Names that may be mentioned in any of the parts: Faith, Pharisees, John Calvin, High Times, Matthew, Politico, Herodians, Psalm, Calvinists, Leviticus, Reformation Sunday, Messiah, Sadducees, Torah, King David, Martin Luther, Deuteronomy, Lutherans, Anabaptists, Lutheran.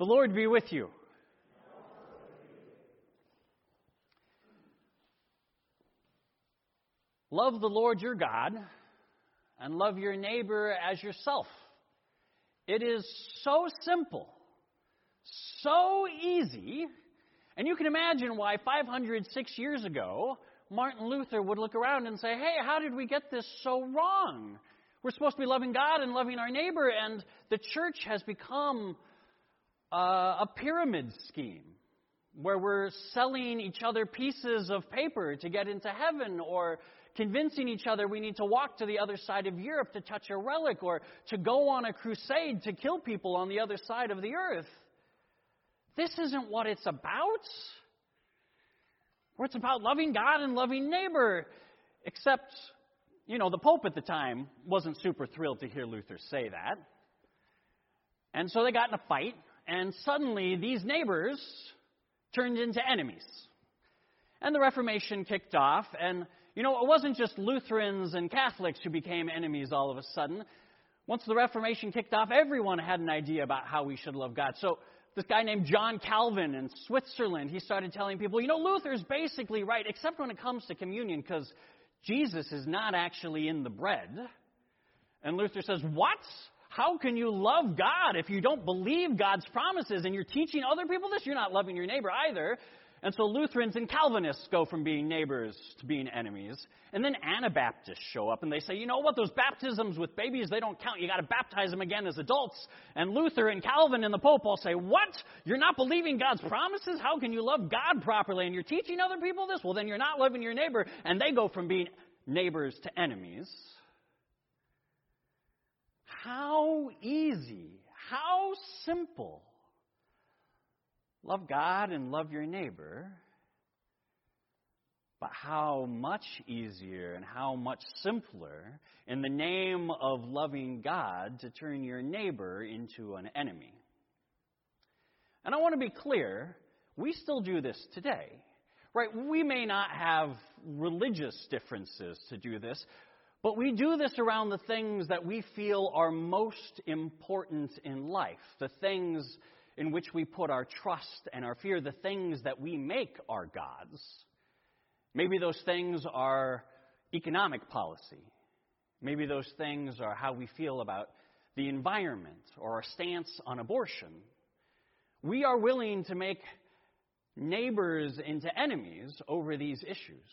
The Lord be with you. Love the Lord your God and love your neighbor as yourself. It is so simple, so easy, and you can imagine why 506 years ago, Martin Luther would look around and say, hey, how did we get this so wrong? We're supposed to be loving God and loving our neighbor, and the church has become a pyramid scheme where we're selling each other pieces of paper to get into heaven, or convincing each other we need to walk to the other side of Europe to touch a relic, or to go on a crusade to kill people on the other side of the earth. This isn't what it's about. Or it's about loving God and loving neighbor. Except, you know, the Pope at the time wasn't super thrilled to hear Luther say that. And so they got in a fight, and suddenly these neighbors turned into enemies. And the Reformation kicked off, and you know, it wasn't just Lutherans and Catholics who became enemies all of a sudden. Once the Reformation kicked off, everyone had an idea about how we should love God. So this guy named John Calvin in Switzerland, he started telling people, you know, Luther's basically right, except when it comes to communion, because Jesus is not actually in the bread. And Luther says, what? How can you love God if you don't believe God's promises and you're teaching other people this? You're not loving your neighbor either. And so Lutherans and Calvinists go from being neighbors to being enemies. And then Anabaptists show up and they say, you know what, those baptisms with babies, they don't count. You got to baptize them again as adults. And Luther and Calvin and the Pope all say, what? You're not believing God's promises? How can you love God properly? And you're teaching other people this? Well, then you're not loving your neighbor. And they go from being neighbors to enemies. How easy, how simple. Love God and love your neighbor, but how much easier and how much simpler in the name of loving God to turn your neighbor into an enemy. And I want to be clear, we still do this today, right? We may not have religious differences to do this, but we do this around the things that we feel are most important in life, the things in which we put our trust and our fear, the things that we make our gods. Maybe those things are economic policy. Maybe those things are how we feel about the environment or our stance on abortion. We are willing to make neighbors into enemies over these issues.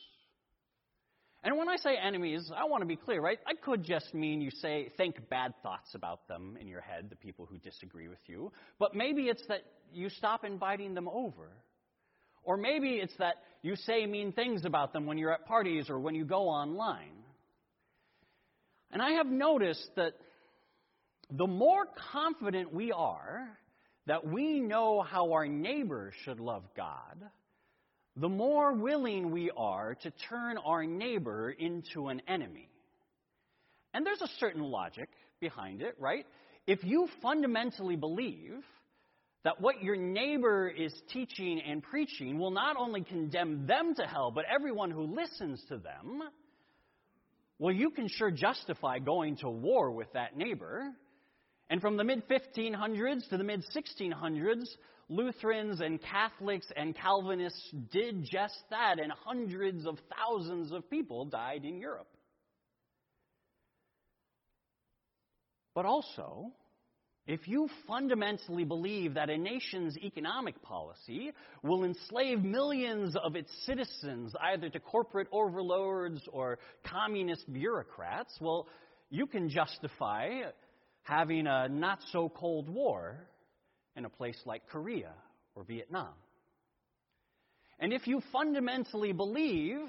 And when I say enemies, I want to be clear, right? I could just mean you say, think bad thoughts about them in your head, the people who disagree with you. But maybe it's that you stop inviting them over. Or maybe it's that you say mean things about them when you're at parties or when you go online. And I have noticed that the more confident we are that we know how our neighbor should love God, the more willing we are to turn our neighbor into an enemy. And there's a certain logic behind it, right? If you fundamentally believe that what your neighbor is teaching and preaching will not only condemn them to hell, but everyone who listens to them, well, you can sure justify going to war with that neighbor. And from the mid-1500s to the mid-1600s, Lutherans and Catholics and Calvinists did just that, and hundreds of thousands of people died in Europe. But also, if you fundamentally believe that a nation's economic policy will enslave millions of its citizens, either to corporate overlords or communist bureaucrats, well, you can justify having a not-so-cold war in a place like Korea or Vietnam. And if you fundamentally believe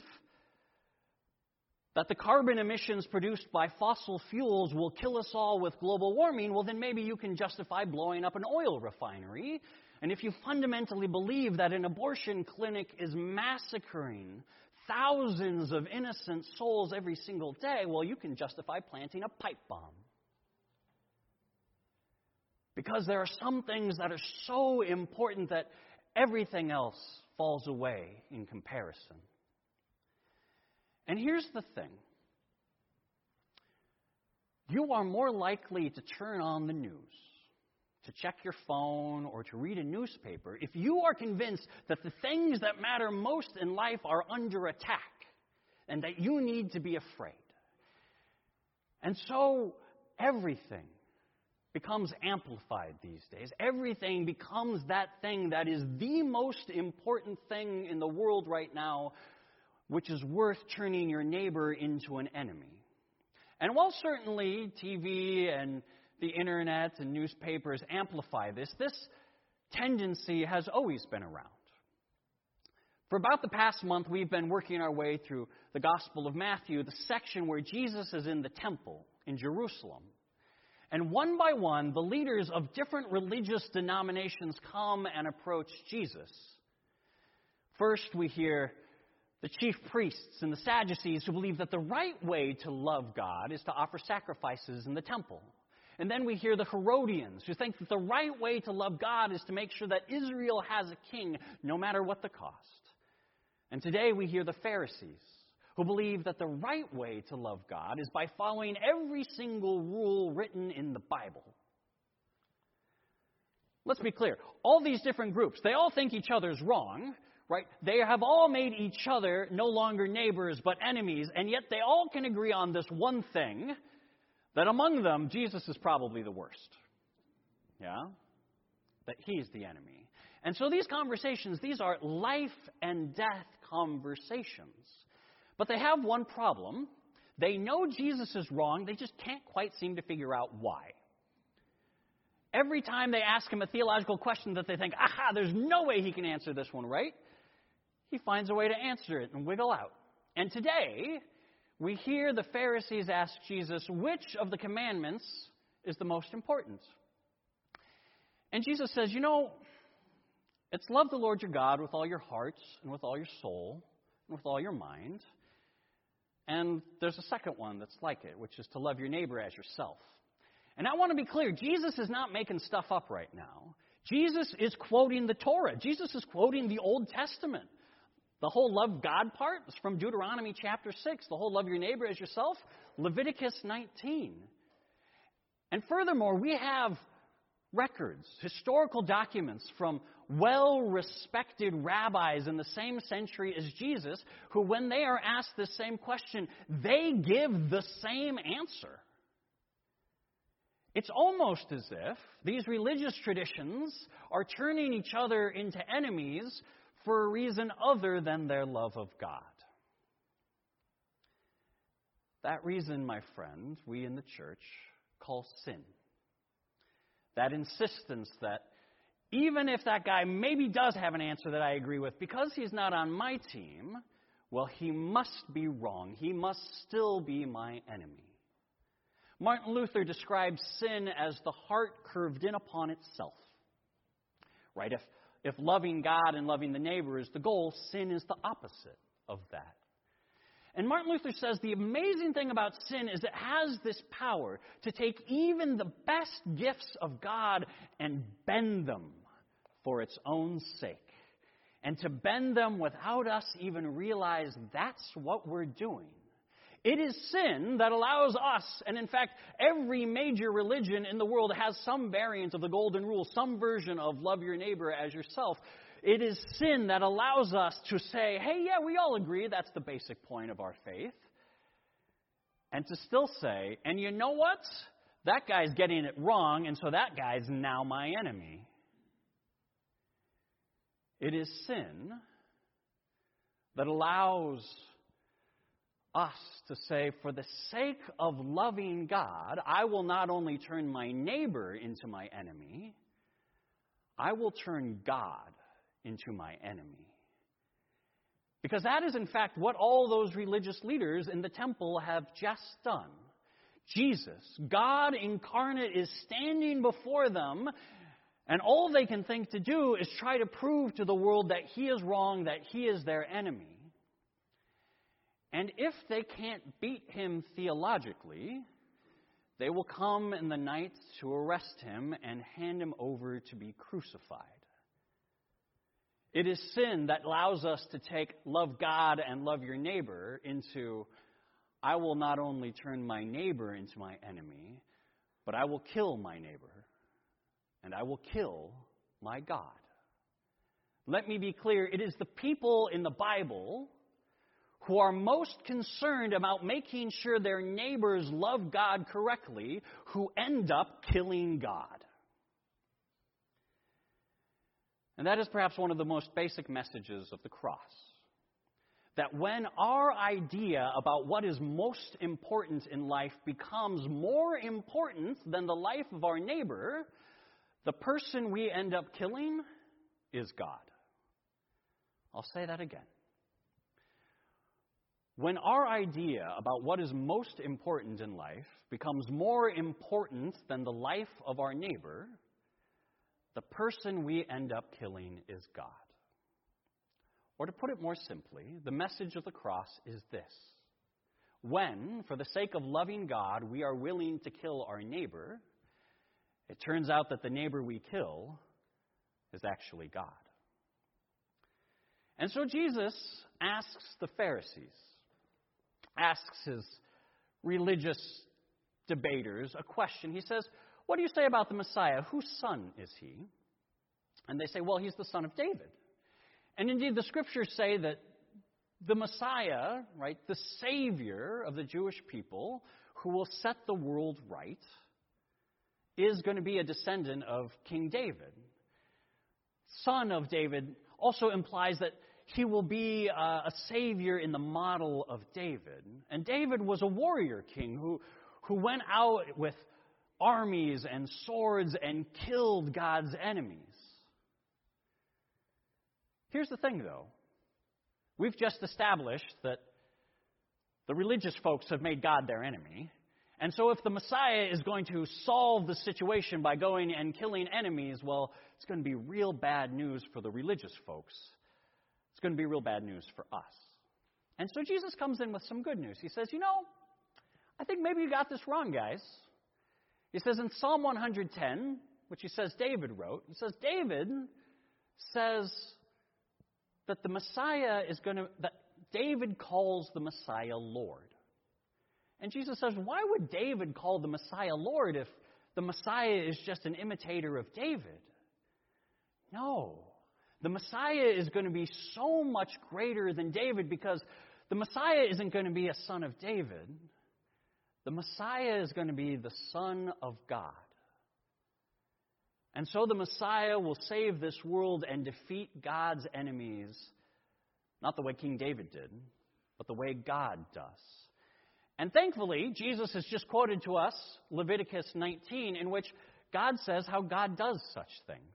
that the carbon emissions produced by fossil fuels will kill us all with global warming, well, then maybe you can justify blowing up an oil refinery. And if you fundamentally believe that an abortion clinic is massacring thousands of innocent souls every single day, well, you can justify planting a pipe bomb. Because there are some things that are so important that everything else falls away in comparison. And here's the thing. You are more likely to turn on the news, to check your phone or to read a newspaper, if you are convinced that the things that matter most in life are under attack and that you need to be afraid. And so everything becomes amplified these days. Everything becomes that thing that is the most important thing in the world right now, which is worth turning your neighbor into an enemy. And while certainly TV and the internet and newspapers amplify this, this tendency has always been around. For about the past month, we've been working our way through the Gospel of Matthew, the section where Jesus is in the temple in Jerusalem. And one by one, the leaders of different religious denominations come and approach Jesus. First, we hear the chief priests and the Sadducees who believe that the right way to love God is to offer sacrifices in the temple. And then we hear the Herodians who think that the right way to love God is to make sure that Israel has a king, no matter what the cost. And today we hear the Pharisees, who believe that the right way to love God is by following every single rule written in the Bible. Let's be clear. All these different groups, they all think each other's wrong, right? They have all made each other no longer neighbors but enemies, and yet they all can agree on this one thing, that among them, Jesus is probably the worst. Yeah? That he's the enemy. And so these conversations, these are life and death conversations. But they have one problem. They know Jesus is wrong. They just can't quite seem to figure out why. Every time they ask him a theological question that they think, aha, there's no way he can answer this one right, he finds a way to answer it and wiggle out. And today, we hear the Pharisees ask Jesus, which of the commandments is the most important? And Jesus says, you know, it's love the Lord your God with all your heart and with all your soul and with all your mind. And there's a second one that's like it, which is to love your neighbor as yourself. And I want to be clear, Jesus is not making stuff up right now. Jesus is quoting the Torah. Jesus is quoting the Old Testament. The whole love God part is from Deuteronomy chapter 6. The whole love your neighbor as yourself, Leviticus 19. And furthermore, we have records, historical documents from well-respected rabbis in the same century as Jesus, who when they are asked this same question, they give the same answer. It's almost as if these religious traditions are turning each other into enemies for a reason other than their love of God. That reason, my friend, we in the church call sin. That insistence that even if that guy maybe does have an answer that I agree with, because he's not on my team, well, he must be wrong. He must still be my enemy. Martin Luther describes sin as the heart curved in upon itself. Right? If loving God and loving the neighbor is the goal, sin is the opposite of that. And Martin Luther says the amazing thing about sin is it has this power to take even the best gifts of God and bend them for its own sake. And to bend them without us even realize that's what we're doing. It is sin that allows us, and in fact, every major religion in the world has some variant of the golden rule, some version of love your neighbor as yourself. It is sin that allows us to say, hey, yeah, we all agree that's the basic point of our faith. And to still say, and you know what? That guy's getting it wrong, and so that guy's now my enemy. It is sin that allows us to say, for the sake of loving God, I will not only turn my neighbor into my enemy, I will turn God into my enemy. Because that is, in fact, what all those religious leaders in the temple have just done. Jesus, God incarnate, is standing before them, and all they can think to do is try to prove to the world that he is wrong, that he is their enemy. And if they can't beat him theologically, they will come in the night to arrest him and hand him over to be crucified. It is sin that allows us to take love God and love your neighbor into, I will not only turn my neighbor into my enemy, but I will kill my neighbor and I will kill my God. Let me be clear, it is the people in the Bible who are most concerned about making sure their neighbors love God correctly who end up killing God. And that is perhaps one of the most basic messages of the cross. That when our idea about what is most important in life becomes more important than the life of our neighbor, the person we end up killing is God. I'll say that again. When our idea about what is most important in life becomes more important than the life of our neighbor, the person we end up killing is God. Or to put it more simply, the message of the cross is this. When, for the sake of loving God, we are willing to kill our neighbor, it turns out that the neighbor we kill is actually God. And so Jesus asks the Pharisees, asks his religious debaters a question. He says, "What do you say about the Messiah? Whose son is he?" And they say, "Well, he's the son of David." And indeed, the scriptures say that the Messiah, right, the Savior of the Jewish people, who will set the world right, is going to be a descendant of King David. Son of David also implies that he will be a Savior in the model of David. And David was a warrior king who went out with armies and swords and killed God's enemies. Here's the thing, though. We've just established that the religious folks have made God their enemy. And so if the Messiah is going to solve the situation by going and killing enemies, well, it's going to be real bad news for the religious folks. It's going to be real bad news for us. And so Jesus comes in with some good news. He says, I think maybe you got this wrong, guys. He says in Psalm 110, which he says David wrote, he says David says that the Messiah is going to, that David calls the Messiah Lord. And Jesus says, why would David call the Messiah Lord if the Messiah is just an imitator of David? No. The Messiah is going to be so much greater than David because the Messiah isn't going to be a son of David. The Messiah is going to be the Son of God. And so the Messiah will save this world and defeat God's enemies, not the way King David did, but the way God does. And thankfully, Jesus has just quoted to us Leviticus 19, in which God says how God does such things.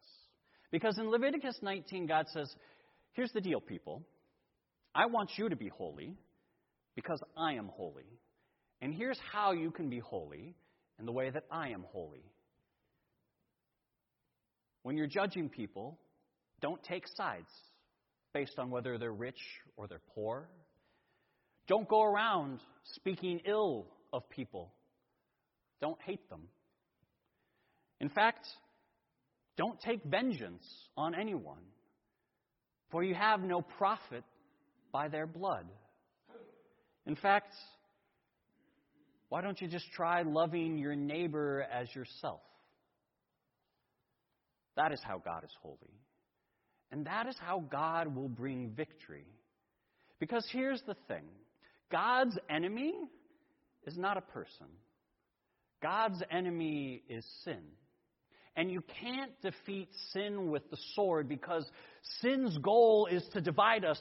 Because in Leviticus 19, God says, here's the deal, people. I want you to be holy because I am holy. And here's how you can be holy in the way that I am holy. When you're judging people, don't take sides based on whether they're rich or they're poor. Don't go around speaking ill of people. Don't hate them. In fact, don't take vengeance on anyone, for you have no profit by their blood. In fact, why don't you just try loving your neighbor as yourself? That is how God is holy. And that is how God will bring victory. Because here's the thing. God's enemy is not a person. God's enemy is sin. And you can't defeat sin with the sword because sin's goal is to divide us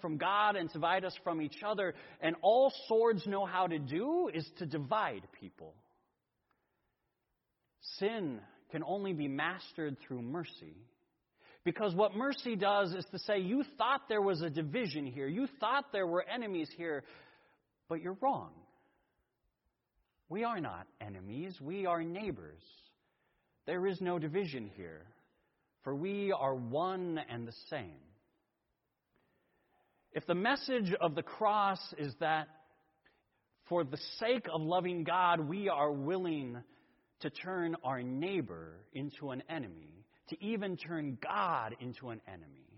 from God and divide us from each other. And all swords know how to do is to divide people. Sin can only be mastered through mercy. Because what mercy does is to say, you thought there was a division here. You thought there were enemies here, but you're wrong. We are not enemies. We are neighbors. There is no division here, for we are one and the same. If the message of the cross is that for the sake of loving God, we are willing to turn our neighbor into an enemy, to even turn God into an enemy.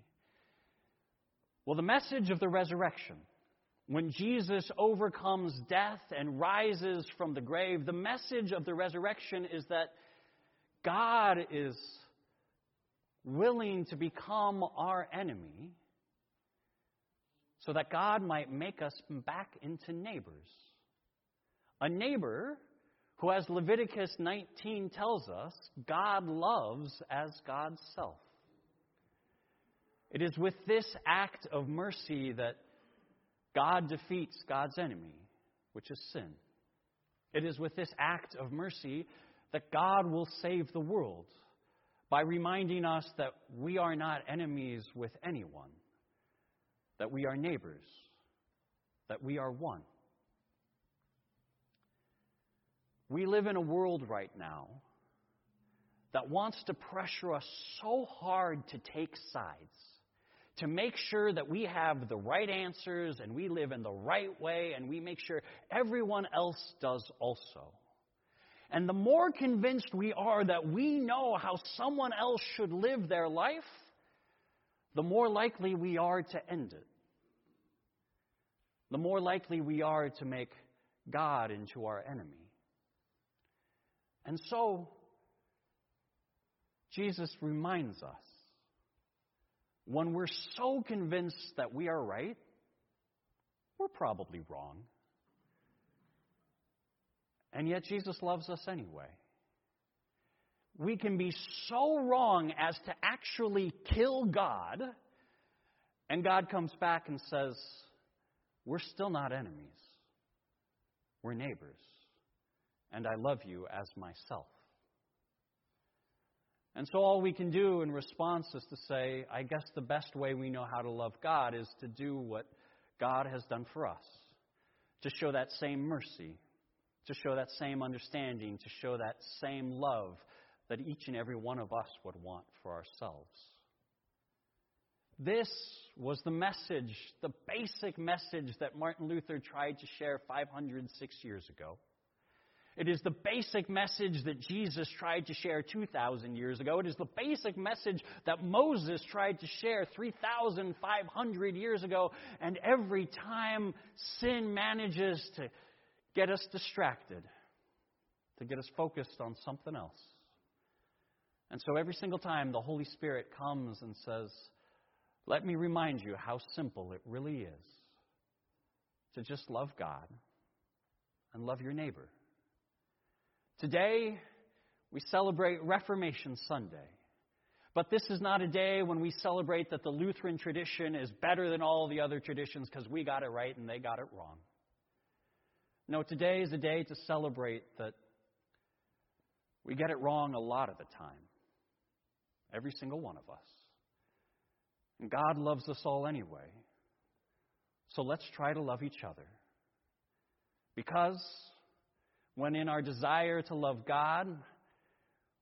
Well, the message of the resurrection, when Jesus overcomes death and rises from the grave, the message of the resurrection is that God is willing to become our enemy so that God might make us back into neighbors. A neighbor who, as Leviticus 19 tells us, God loves as God's self. It is with this act of mercy that God defeats God's enemy, which is sin. It is with this act of mercy that God will save the world by reminding us that we are not enemies with anyone, that we are neighbors, that we are one. We live in a world right now that wants to pressure us so hard to take sides, to make sure that we have the right answers and we live in the right way and we make sure everyone else does also. And the more convinced we are that we know how someone else should live their life, the more likely we are to end it. The more likely we are to make God into our enemy. And so, Jesus reminds us, when we're so convinced that we are right, we're probably wrong. And yet Jesus loves us anyway. We can be so wrong as to actually kill God, and God comes back and says, we're still not enemies. We're neighbors. And I love you as myself. And so all we can do in response is to say, I guess the best way we know how to love God is to do what God has done for us, to show that same mercy, to show that same understanding, to show that same love that each and every one of us would want for ourselves. This was the message, the basic message that Martin Luther tried to share 506 years ago. It is the basic message that Jesus tried to share 2,000 years ago. It is the basic message that Moses tried to share 3,500 years ago. And every time sin manages to get us distracted, to get us focused on something else. And so every single time the Holy Spirit comes and says, let me remind you how simple it really is to just love God and love your neighbor. Today, we celebrate Reformation Sunday. But this is not a day when we celebrate that the Lutheran tradition is better than all the other traditions because we got it right and they got it wrong. No, today is a day to celebrate that we get it wrong a lot of the time. Every single one of us. And God loves us all anyway. So let's try to love each other. Because when in our desire to love God,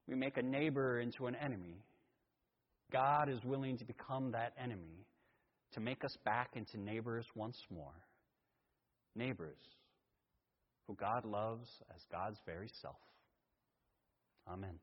we make a neighbor into an enemy, God is willing to become that enemy to make us back into neighbors once more. Neighbors who God loves as God's very self. Amen.